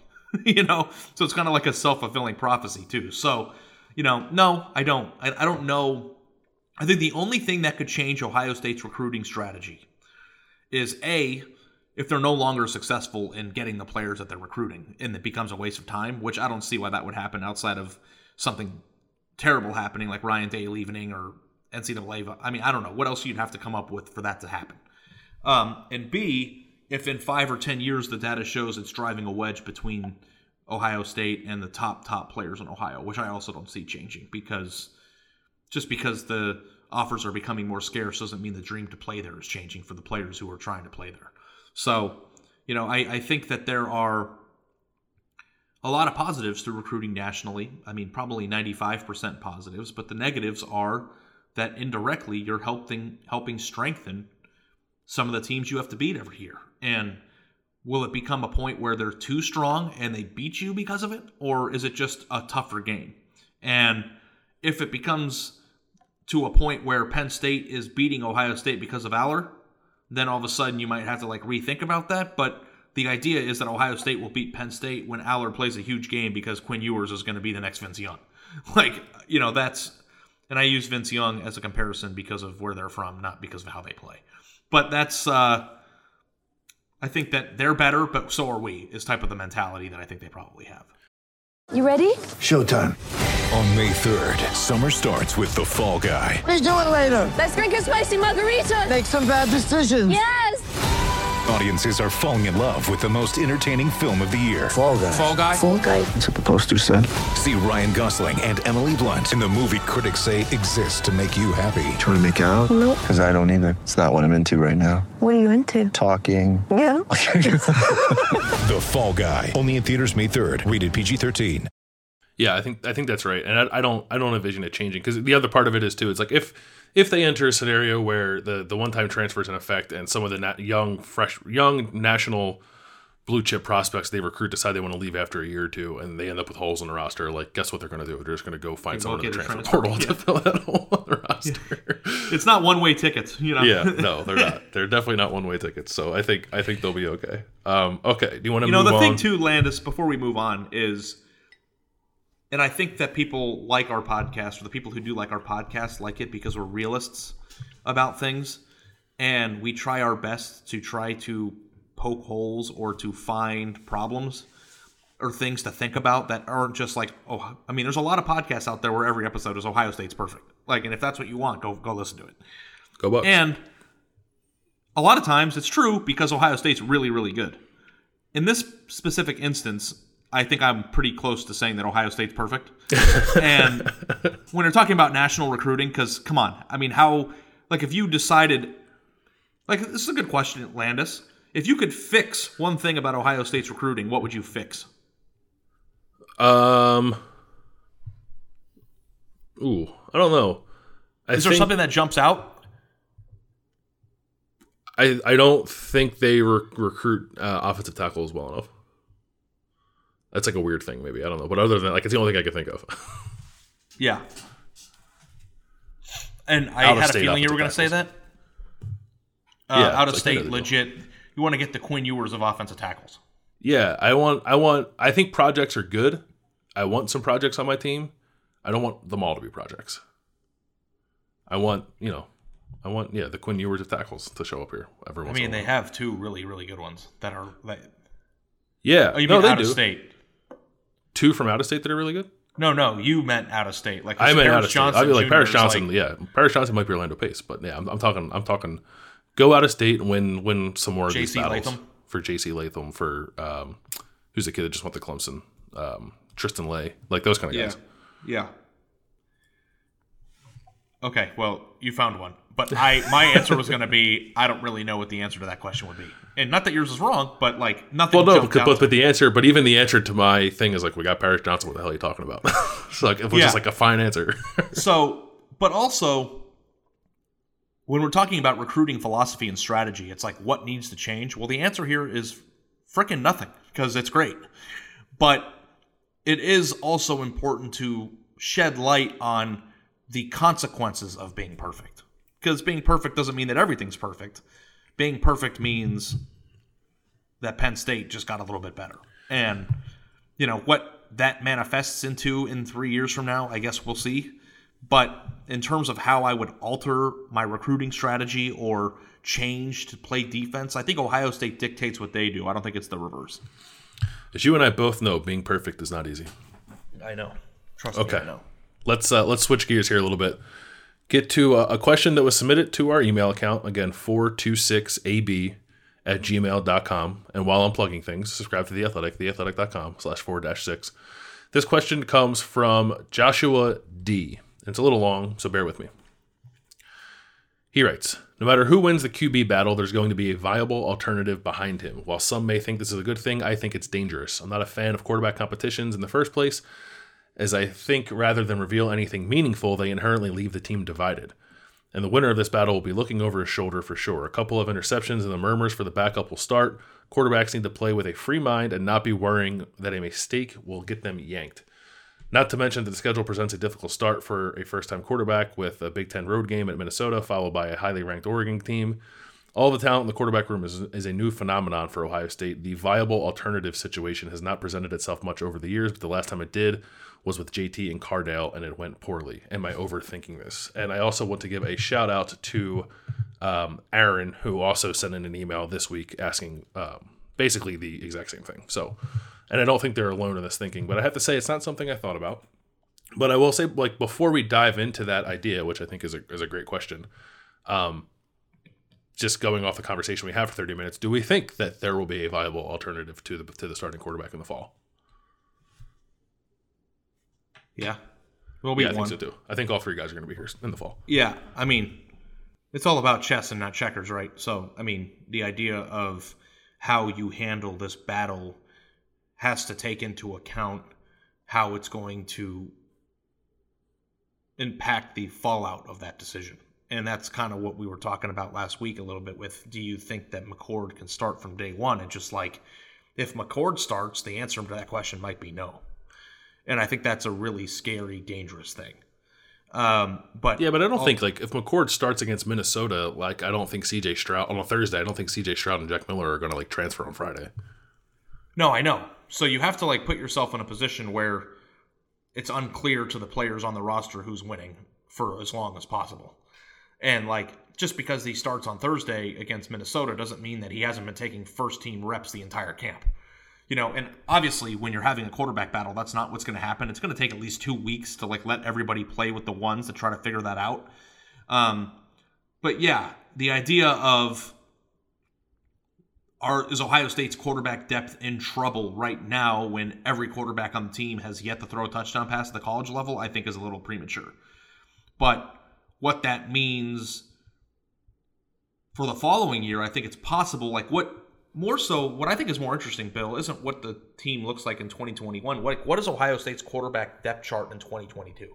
You know, so it's kind of like a self-fulfilling prophecy too. So, you know, no, I don't. I don't know. I think the only thing that could change Ohio State's recruiting strategy is if they're no longer successful in getting the players that they're recruiting, and it becomes a waste of time, which I don't see why that would happen outside of something terrible happening like Ryan Day leaving or NCAA. I mean, I don't know what else you'd have to come up with for that to happen. And B, if in 5 or 10 years the data shows it's driving a wedge between Ohio State and the top players in Ohio, which I also don't see changing, because just because the offers are becoming more scarce doesn't mean the dream to play there is changing for the players who are trying to play there. So, you know, I think that there are a lot of positives to recruiting nationally. I mean, probably 95% positives, but the negatives are that indirectly you're helping strengthen some of the teams you have to beat every year. And will it become a point where they're too strong and they beat you because of it? Or is it just a tougher game? And if it becomes to a point where Penn State is beating Ohio State because of Allar, then all of a sudden you might have to like rethink about that. But the idea is that Ohio State will beat Penn State when Allar plays a huge game because Quinn Ewers is going to be the next Vince Young. Like, you know, that's – and I use Vince Young as a comparison because of where they're from, not because of how they play. But that's I think that they're better, but so are we, is type of the mentality that I think they probably have. You ready? Showtime. On May 3rd, summer starts with The Fall Guy. Let's do it later. Let's drink a spicy margarita. Make some bad decisions. Yes. Audiences are falling in love with the most entertaining film of the year. Fall Guy. Fall Guy. Fall Guy. That's what the poster said. See Ryan Gosling and Emily Blunt in the movie critics say exists to make you happy. Trying to make it out? Nope. Because I don't either. It's not what I'm into right now. What are you into? Talking. Yeah. The Fall Guy. Only in theaters May 3rd. Rated PG-13. Yeah, I think that's right, and I don't envision it changing, because the other part of it is too. It's like if they enter a scenario where the one-time transfer is in effect, and some of the young national blue chip prospects they recruit decide they want to leave after a year or two, and they end up with holes in the roster. Like, guess what they're going to do? They're just going to go find someone in the transfer portal to fill that hole on the roster. Yeah. It's not one-way tickets, you know. Yeah, no, they're not. They're definitely not one-way tickets. So I think they'll be okay. Okay, do you want to? You know, move the on? Thing too, Landis. Before we move on, is. And I think that people like our podcast, or the people who do like our podcast like it because we're realists about things, and we try our best to try to poke holes or to find problems or things to think about that aren't just like, oh, I mean, there's a lot of podcasts out there where every episode is Ohio State's perfect. Like, and if that's what you want, go listen to it. Go Bucks. And a lot of times it's true because Ohio State's really, really good. In this specific instance, I think I'm pretty close to saying that Ohio State's perfect. And when you're talking about national recruiting, because, come on, I mean, how – like, if you decided – like, this is a good question, Landis. If you could fix one thing about Ohio State's recruiting, what would you fix? Ooh, I don't know. Is there something that jumps out? I don't think they recruit offensive tackles well enough. That's like a weird thing, maybe. I don't know. But other than that, like, it's the only thing I can think of. Yeah. And I had a feeling you were going to say that. Yeah, out of state, legit. You want to get the Quinn Ewers of offensive tackles. Yeah, I think projects are good. I want some projects on my team. I don't want them all to be projects. I want the Quinn Ewers of tackles to show up here every once in a while. I mean, they have two really, really good ones that are. Yeah. Oh, you mean out of state? Two from out of state that are really good? No, you meant out of state. Like I meant out of state. I'd be like Paris Johnson. Like, yeah, Paris Johnson might be Orlando Pace, but yeah, I'm talking. Go out of state and win some more of these battles for JC Latham, for who's the kid that just went to Clemson, Tristan Lay, like those kind of guys. Yeah. Okay, well, you found one, but my answer was going to be I don't really know what the answer to that question would be. And not that yours is wrong, but like nothing. Well, no, but the answer, but even the answer to my thing is like, we got Paris Johnson. What the hell are you talking about? It's like, which is like a fine answer. So, but also, when we're talking about recruiting philosophy and strategy, it's like, what needs to change? Well, the answer here is freaking nothing, because it's great. But it is also important to shed light on the consequences of being perfect, because being perfect doesn't mean that everything's perfect. Being perfect means that Penn State just got a little bit better. And, you know, what that manifests into in 3 years from now, I guess we'll see. But in terms of how I would alter my recruiting strategy or change to play defense, I think Ohio State dictates what they do. I don't think it's the reverse. As you and I both know, being perfect is not easy. I know. Trust me, I know. Let's switch gears here a little bit. Get to a question that was submitted to our email account, again, 426ab@gmail.com. And while unplugging things, subscribe to The Athletic, theathletic.com/4-6. This question comes from Joshua D. It's a little long, so bear with me. He writes, no matter who wins the QB battle, there's going to be a viable alternative behind him. While some may think this is a good thing, I think it's dangerous. I'm not a fan of quarterback competitions in the first place, as I think rather than reveal anything meaningful, they inherently leave the team divided. And the winner of this battle will be looking over his shoulder for sure. A couple of interceptions and the murmurs for the backup will start. Quarterbacks need to play with a free mind and not be worrying that a mistake will get them yanked. Not to mention that the schedule presents a difficult start for a first-time quarterback with a Big Ten road game at Minnesota, followed by a highly ranked Oregon team. All the talent in the quarterback room is a new phenomenon for Ohio State. The viable alternative situation has not presented itself much over the years, but the last time it did was with JT and Cardale, and it went poorly. Am I overthinking this? And I also want to give a shout out to Aaron, who also sent in an email this week asking basically the exact same thing. So, and I don't think they're alone in this thinking, but I have to say it's not something I thought about. But I will say, like, before we dive into that idea, which I think is a great question, just going off the conversation we have for 30 minutes, do we think that there will be a viable alternative to the starting quarterback in the fall? Yeah. I think so too. I think all three guys are going to be here in the fall. Yeah. I mean, it's all about chess and not checkers, right? So, I mean, the idea of how you handle this battle has to take into account how it's going to impact the fallout of that decision. And that's kind of what we were talking about last week a little bit with, do you think that McCord can start from day one? And just like, if McCord starts, the answer to that question might be no. And I think that's a really scary, dangerous thing. But I don't think, like, if McCord starts against Minnesota, like, I don't think C.J. Stroud on a Thursday, I don't think C.J. Stroud and Jack Miller are going to, like, transfer on Friday. No, I know. So you have to, like, put yourself in a position where it's unclear to the players on the roster who's winning for as long as possible. And, like, just because he starts on Thursday against Minnesota doesn't mean that he hasn't been taking first-team reps the entire camp. You know, and obviously when you're having a quarterback battle, that's not what's going to happen. It's going to take at least 2 weeks to, like, let everybody play with the ones to try to figure that out. But, yeah, the idea of is Ohio State's quarterback depth in trouble right now when every quarterback on the team has yet to throw a touchdown pass at the college level, I think is a little premature. But what that means for the following year, I think it's possible. Like, what I think is more interesting, Bill, isn't what the team looks like in 2021. What is Ohio State's quarterback depth chart in 2022?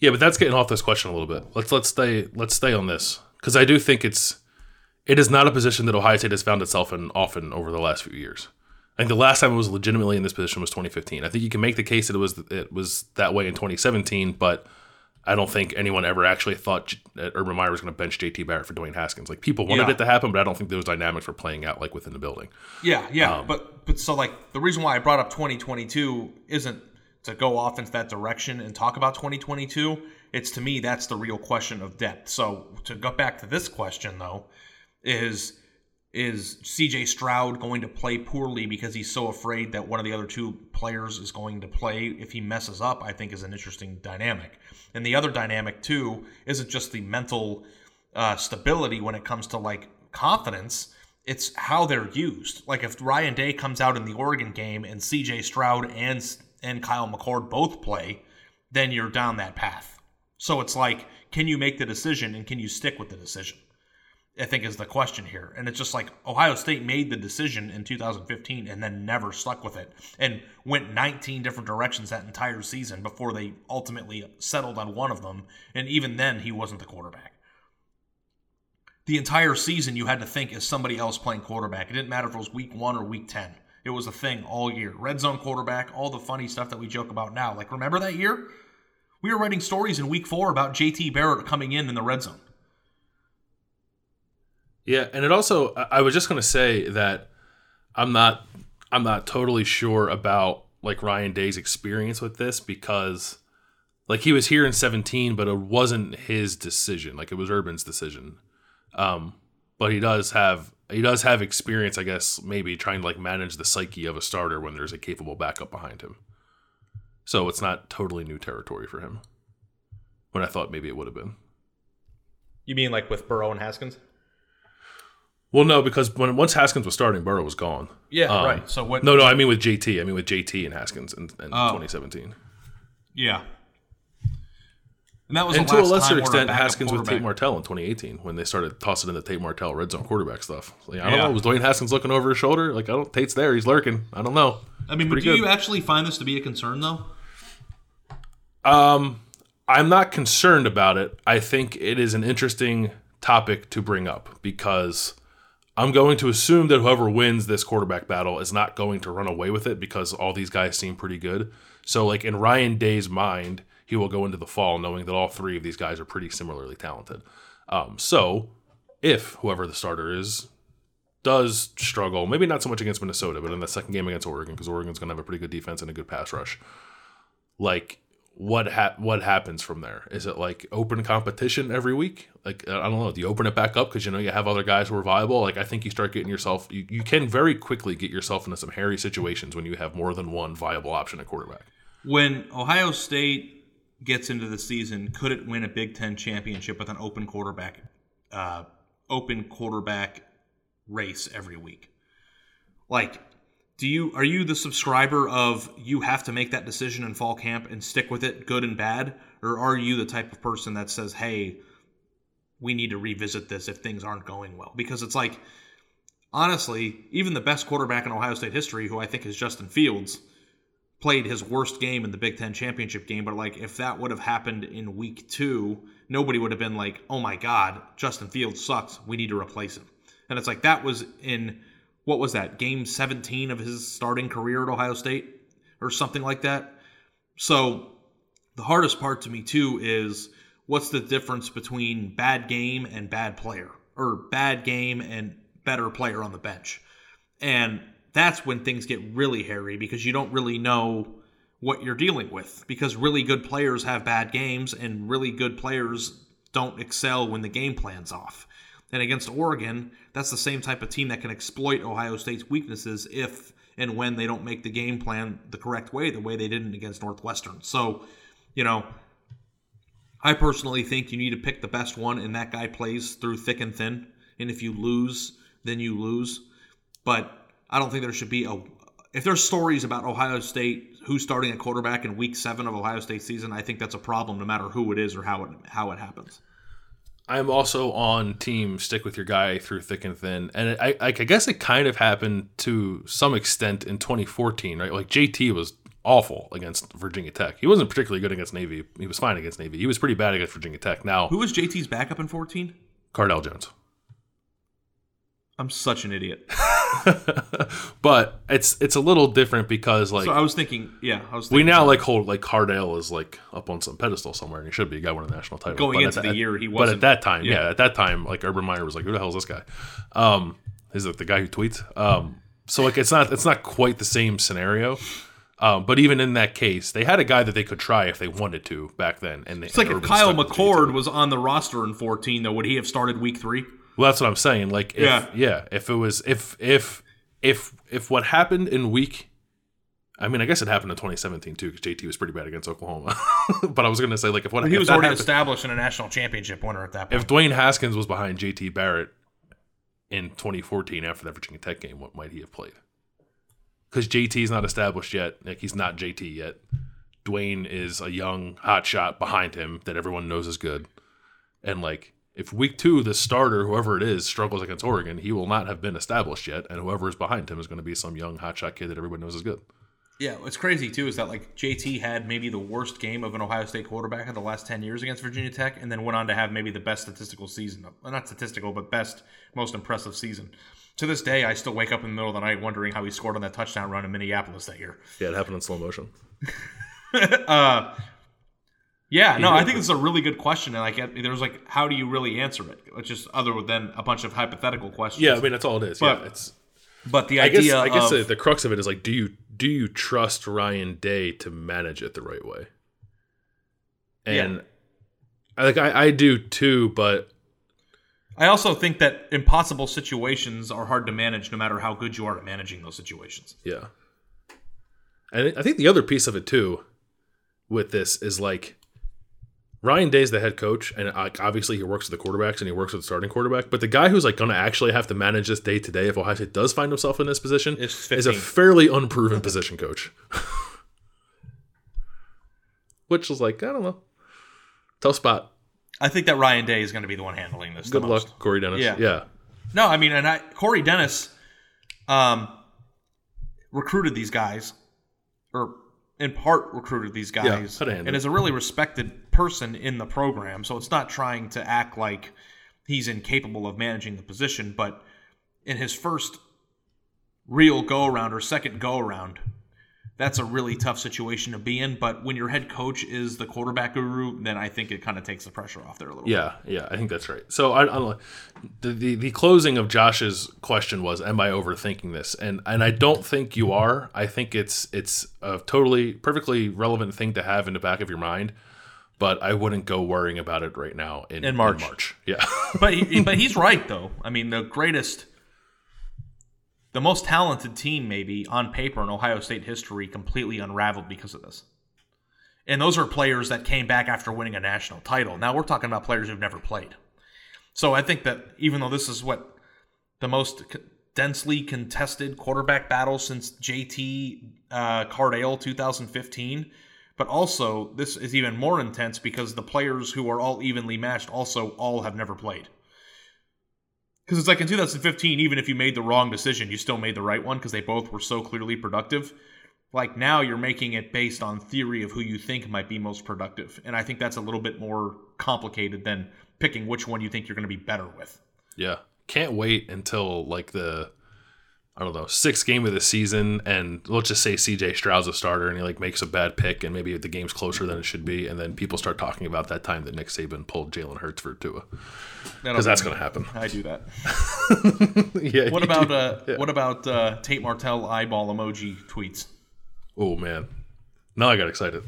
Yeah, but that's getting off this question a little bit. Let's stay on this, because I do think it is not a position that Ohio State has found itself in often over the last few years. I think the last time it was legitimately in this position was 2015. I think you can make the case that it was that way in 2017, but I don't think anyone ever actually thought that Urban Meyer was going to bench JT Barrett for Dwayne Haskins. Like, people wanted it to happen, but I don't think those dynamics were playing out, like, within the building. Yeah. But so, like, the reason why I brought up 2022 isn't to go off into that direction and talk about 2022. It's, to me, that's the real question of depth. So to go back to this question, though, is C.J. Stroud going to play poorly because he's so afraid that one of the other two players is going to play if he messes up, I think is an interesting dynamic. And the other dynamic, too, isn't just the mental stability when it comes to, like, confidence. It's how they're used. Like, if Ryan Day comes out in the Oregon game and C.J. Stroud and Kyle McCord both play, then you're down that path. So it's like, can you make the decision and can you stick with the decision? I think is the question here. And it's just like Ohio State made the decision in 2015 and then never stuck with it and went 19 different directions that entire season before they ultimately settled on one of them. And even then, he wasn't the quarterback. The entire season you had to think, is somebody else playing quarterback? It didn't matter if it was week 1 or week 10. It was a thing all year. Red zone quarterback, all the funny stuff that we joke about now. Like, remember that year? We were writing stories in week 4 about JT Barrett coming in the red zone. Yeah, and it also, I was just going to say that I'm not totally sure about, like, Ryan Day's experience with this, because, like, he was here in 17, but it wasn't his decision. Like, it was Urban's decision. But he does have experience, I guess, maybe trying to, like, manage the psyche of a starter when there's a capable backup behind him. So it's not totally new territory for him, when I thought maybe it would have been. You mean, like, with Burrow and Haskins? Well, no, because once Haskins was starting, Burrow was gone. Yeah, right. So what? No, I mean with JT. I mean with JT and Haskins in 2017. Yeah. And that was and the last to a lesser extent, Haskins with Tate Martell in 2018 when they started tossing in the Tate Martell red zone quarterback stuff. Like, I don't know. Was Dwayne Haskins looking over his shoulder? Like, Tate's there. He's lurking. I don't know. I mean, but do you actually find this to be a concern, though? I'm not concerned about it. I think it is an interesting topic to bring up because I'm going to assume that whoever wins this quarterback battle is not going to run away with it because all these guys seem pretty good. So, like, in Ryan Day's mind, he will go into the fall knowing that all three of these guys are pretty similarly talented. So, if whoever the starter is does struggle, maybe not so much against Minnesota, but in the second game against Oregon, because Oregon's going to have a pretty good defense and a good pass rush, like, what happens from there? Is it like open competition every week? Like, I don't know. Do you open it back up because, you know, you have other guys who are viable? Like, I think you start getting yourself, you can very quickly get yourself into some hairy situations when you have more than one viable option at quarterback. When Ohio State gets into the season, could it win a Big Ten championship with an open quarterback race every week? Like, are you the subscriber of you have to make that decision in fall camp and stick with it, good and bad? Or are you the type of person that says, hey, we need to revisit this if things aren't going well? Because it's like, honestly, even the best quarterback in Ohio State history, who I think is Justin Fields, played his worst game in the Big Ten championship game. But like, if that would have happened in week 2, nobody would have been like, oh my God, Justin Fields sucks, we need to replace him. And it's like, that was in... what was that, game 17 of his starting career at Ohio State or something like that? So the hardest part to me, too, is what's the difference between bad game and bad player, or bad game and better player on the bench? And that's when things get really hairy, because you don't really know what you're dealing with, because really good players have bad games and really good players don't excel when the game plan's off. And against Oregon, that's the same type of team that can exploit Ohio State's weaknesses if and when they don't make the game plan the correct way, the way they didn't against Northwestern. So, you know, I personally think you need to pick the best one, and that guy plays through thick and thin. And if you lose, then you lose. But I don't think there should be a... if there's stories about Ohio State, who's starting at quarterback in week 7 of Ohio State's season, I think that's a problem no matter who it is or how it happens. I'm also on team stick with your guy through thick and thin. And I guess it kind of happened to some extent in 2014, right? Like, JT was awful against Virginia Tech. He wasn't particularly good against Navy. He was fine against Navy. He was pretty bad against Virginia Tech. Now, who was JT's backup in 14? Cardale Jones. I'm such an idiot. But it's a little different because, like... so I was thinking, yeah. We now, like, hold, like, Cardale is, like, up on some pedestal somewhere, and he should be. He got won a national title. Going into the year, he wasn't. But at that time, yeah. At that time, like, Urban Meyer was like, who the hell is this guy? Is it the guy who tweets? So, like, it's not quite the same scenario. But even in that case, they had a guy that they could try if they wanted to back then. And it's like, if Kyle McCord was on the roster in 14, though, would he have started week 3? Well, that's what I'm saying. Like, if what happened in week, I mean, I guess it happened in 2017 too, because JT was pretty bad against Oklahoma. But I was going to say, like, if he was already established in a national championship winner at that point. If Dwayne Haskins was behind JT Barrett in 2014 after that Virginia Tech game, what might he have played? Because JT's not established yet. Like, he's not JT yet. Dwayne is a young hotshot behind him that everyone knows is good, and like, if week 2, the starter, whoever it is, struggles against Oregon, he will not have been established yet, and whoever is behind him is going to be some young hotshot kid that everybody knows is good. Yeah, what's crazy, too, is that, like, JT had maybe the worst game of an Ohio State quarterback in the last 10 years against Virginia Tech, and then went on to have maybe the best statistical season. Not statistical, but best, most impressive season. To this day, I still wake up in the middle of the night wondering how he scored on that touchdown run in Minneapolis that year. Yeah, it happened in slow motion. Yeah, no, I think it's a really good question, and like, there's like, how do you really answer it? It's just other than a bunch of hypothetical questions. Yeah, I mean, that's all it is. But, yeah, the idea, I guess, the crux of it is like, do you trust Ryan Day to manage it the right way? And yeah. Like, I do too, but I also think that impossible situations are hard to manage, no matter how good you are at managing those situations. Yeah, and I think the other piece of it too, with this is like, Ryan Day's the head coach, and obviously he works with the quarterbacks and he works with the starting quarterback, but the guy who's like going to actually have to manage this day to day if Ohio State does find himself in this position is a fairly unproven position coach. Which is like, I don't know. Tough spot. I think that Ryan Day is going to be the one handling this. Good luck, Corey Dennis. Yeah. No, I mean, and Corey Dennis recruited these guys, or in part recruited these guys, and is a really respected person in the program. So it's not trying to act like he's incapable of managing the position, but in his first real go-around or second go-around, that's a really tough situation to be in. But when your head coach is the quarterback guru, then I think it kind of takes the pressure off there a little bit. Yeah, I think that's right. So the closing of Josh's question was, am I overthinking this? And I don't think you are. I think it's a totally, perfectly relevant thing to have in the back of your mind. But I wouldn't go worrying about it right now in March. Yeah. but he's right, though. I mean, the most talented team, maybe, on paper in Ohio State history completely unraveled because of this. And those are players that came back after winning a national title. Now we're talking about players who've never played. So I think that even though this is what the most densely contested quarterback battle since JT Cardale 2015, but also this is even more intense because the players who are all evenly matched also all have never played. Because it's like in 2015, even if you made the wrong decision, you still made the right one because they both were so clearly productive. Like now you're making it based on theory of who you think might be most productive. And I think that's a little bit more complicated than picking which one you think you're going to be better with. Yeah. Can't wait until like the sixth game of the season, and let's just say C.J. Stroud's a starter and he like makes a bad pick and maybe the game's closer than it should be, and then people start talking about that time that Nick Saban pulled Jalen Hurts for Tua. Because that's going to happen. I do that. Yeah. What about Tate Martell eyeball emoji tweets? Oh, man. Now I got excited.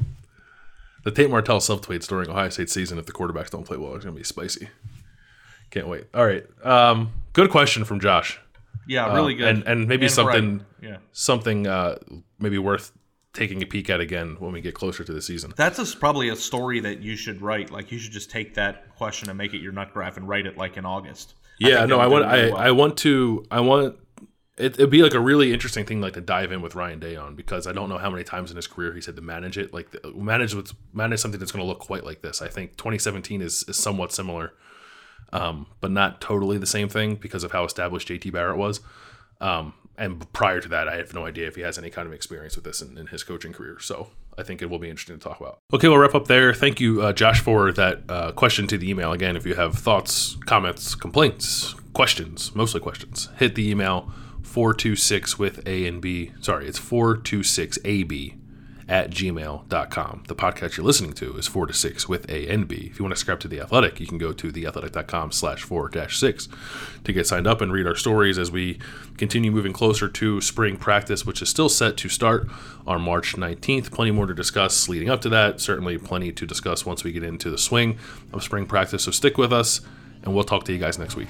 The Tate Martell subtweets during Ohio State season if the quarterbacks don't play well are going to be spicy. Can't wait. All right. Good question from Josh. Yeah, really good. And maybe something maybe worth taking a peek at again when we get closer to the season. That's probably a story that you should write. Like you should just take that question and make it your nut graph and write it like in August. Yeah, no, it'd be like a really interesting thing like to dive in with Ryan Day on, because I don't know how many times in his career he's had to manage it. Like manage something that's going to look quite like this. I think 2017 is somewhat similar. But not totally the same thing because of how established JT Barrett was. And prior to that, I have no idea if he has any kind of experience with this in his coaching career. So I think it will be interesting to talk about. Okay, we'll wrap up there. Thank you, Josh, for that question to the email. Again, if you have thoughts, comments, complaints, questions, mostly questions, hit the email 426 with A and B. Sorry, it's 426AB. @gmail.com. The podcast you're listening to is 4-6 with A and B. If you want to subscribe to The Athletic, you can go to theathletic.com /4-6 to get signed up and read our stories as we continue moving closer to spring practice, which is still set to start on March 19th. Plenty more to discuss leading up to that. Certainly plenty to discuss once we get into the swing of spring practice. So stick with us, and we'll talk to you guys next week.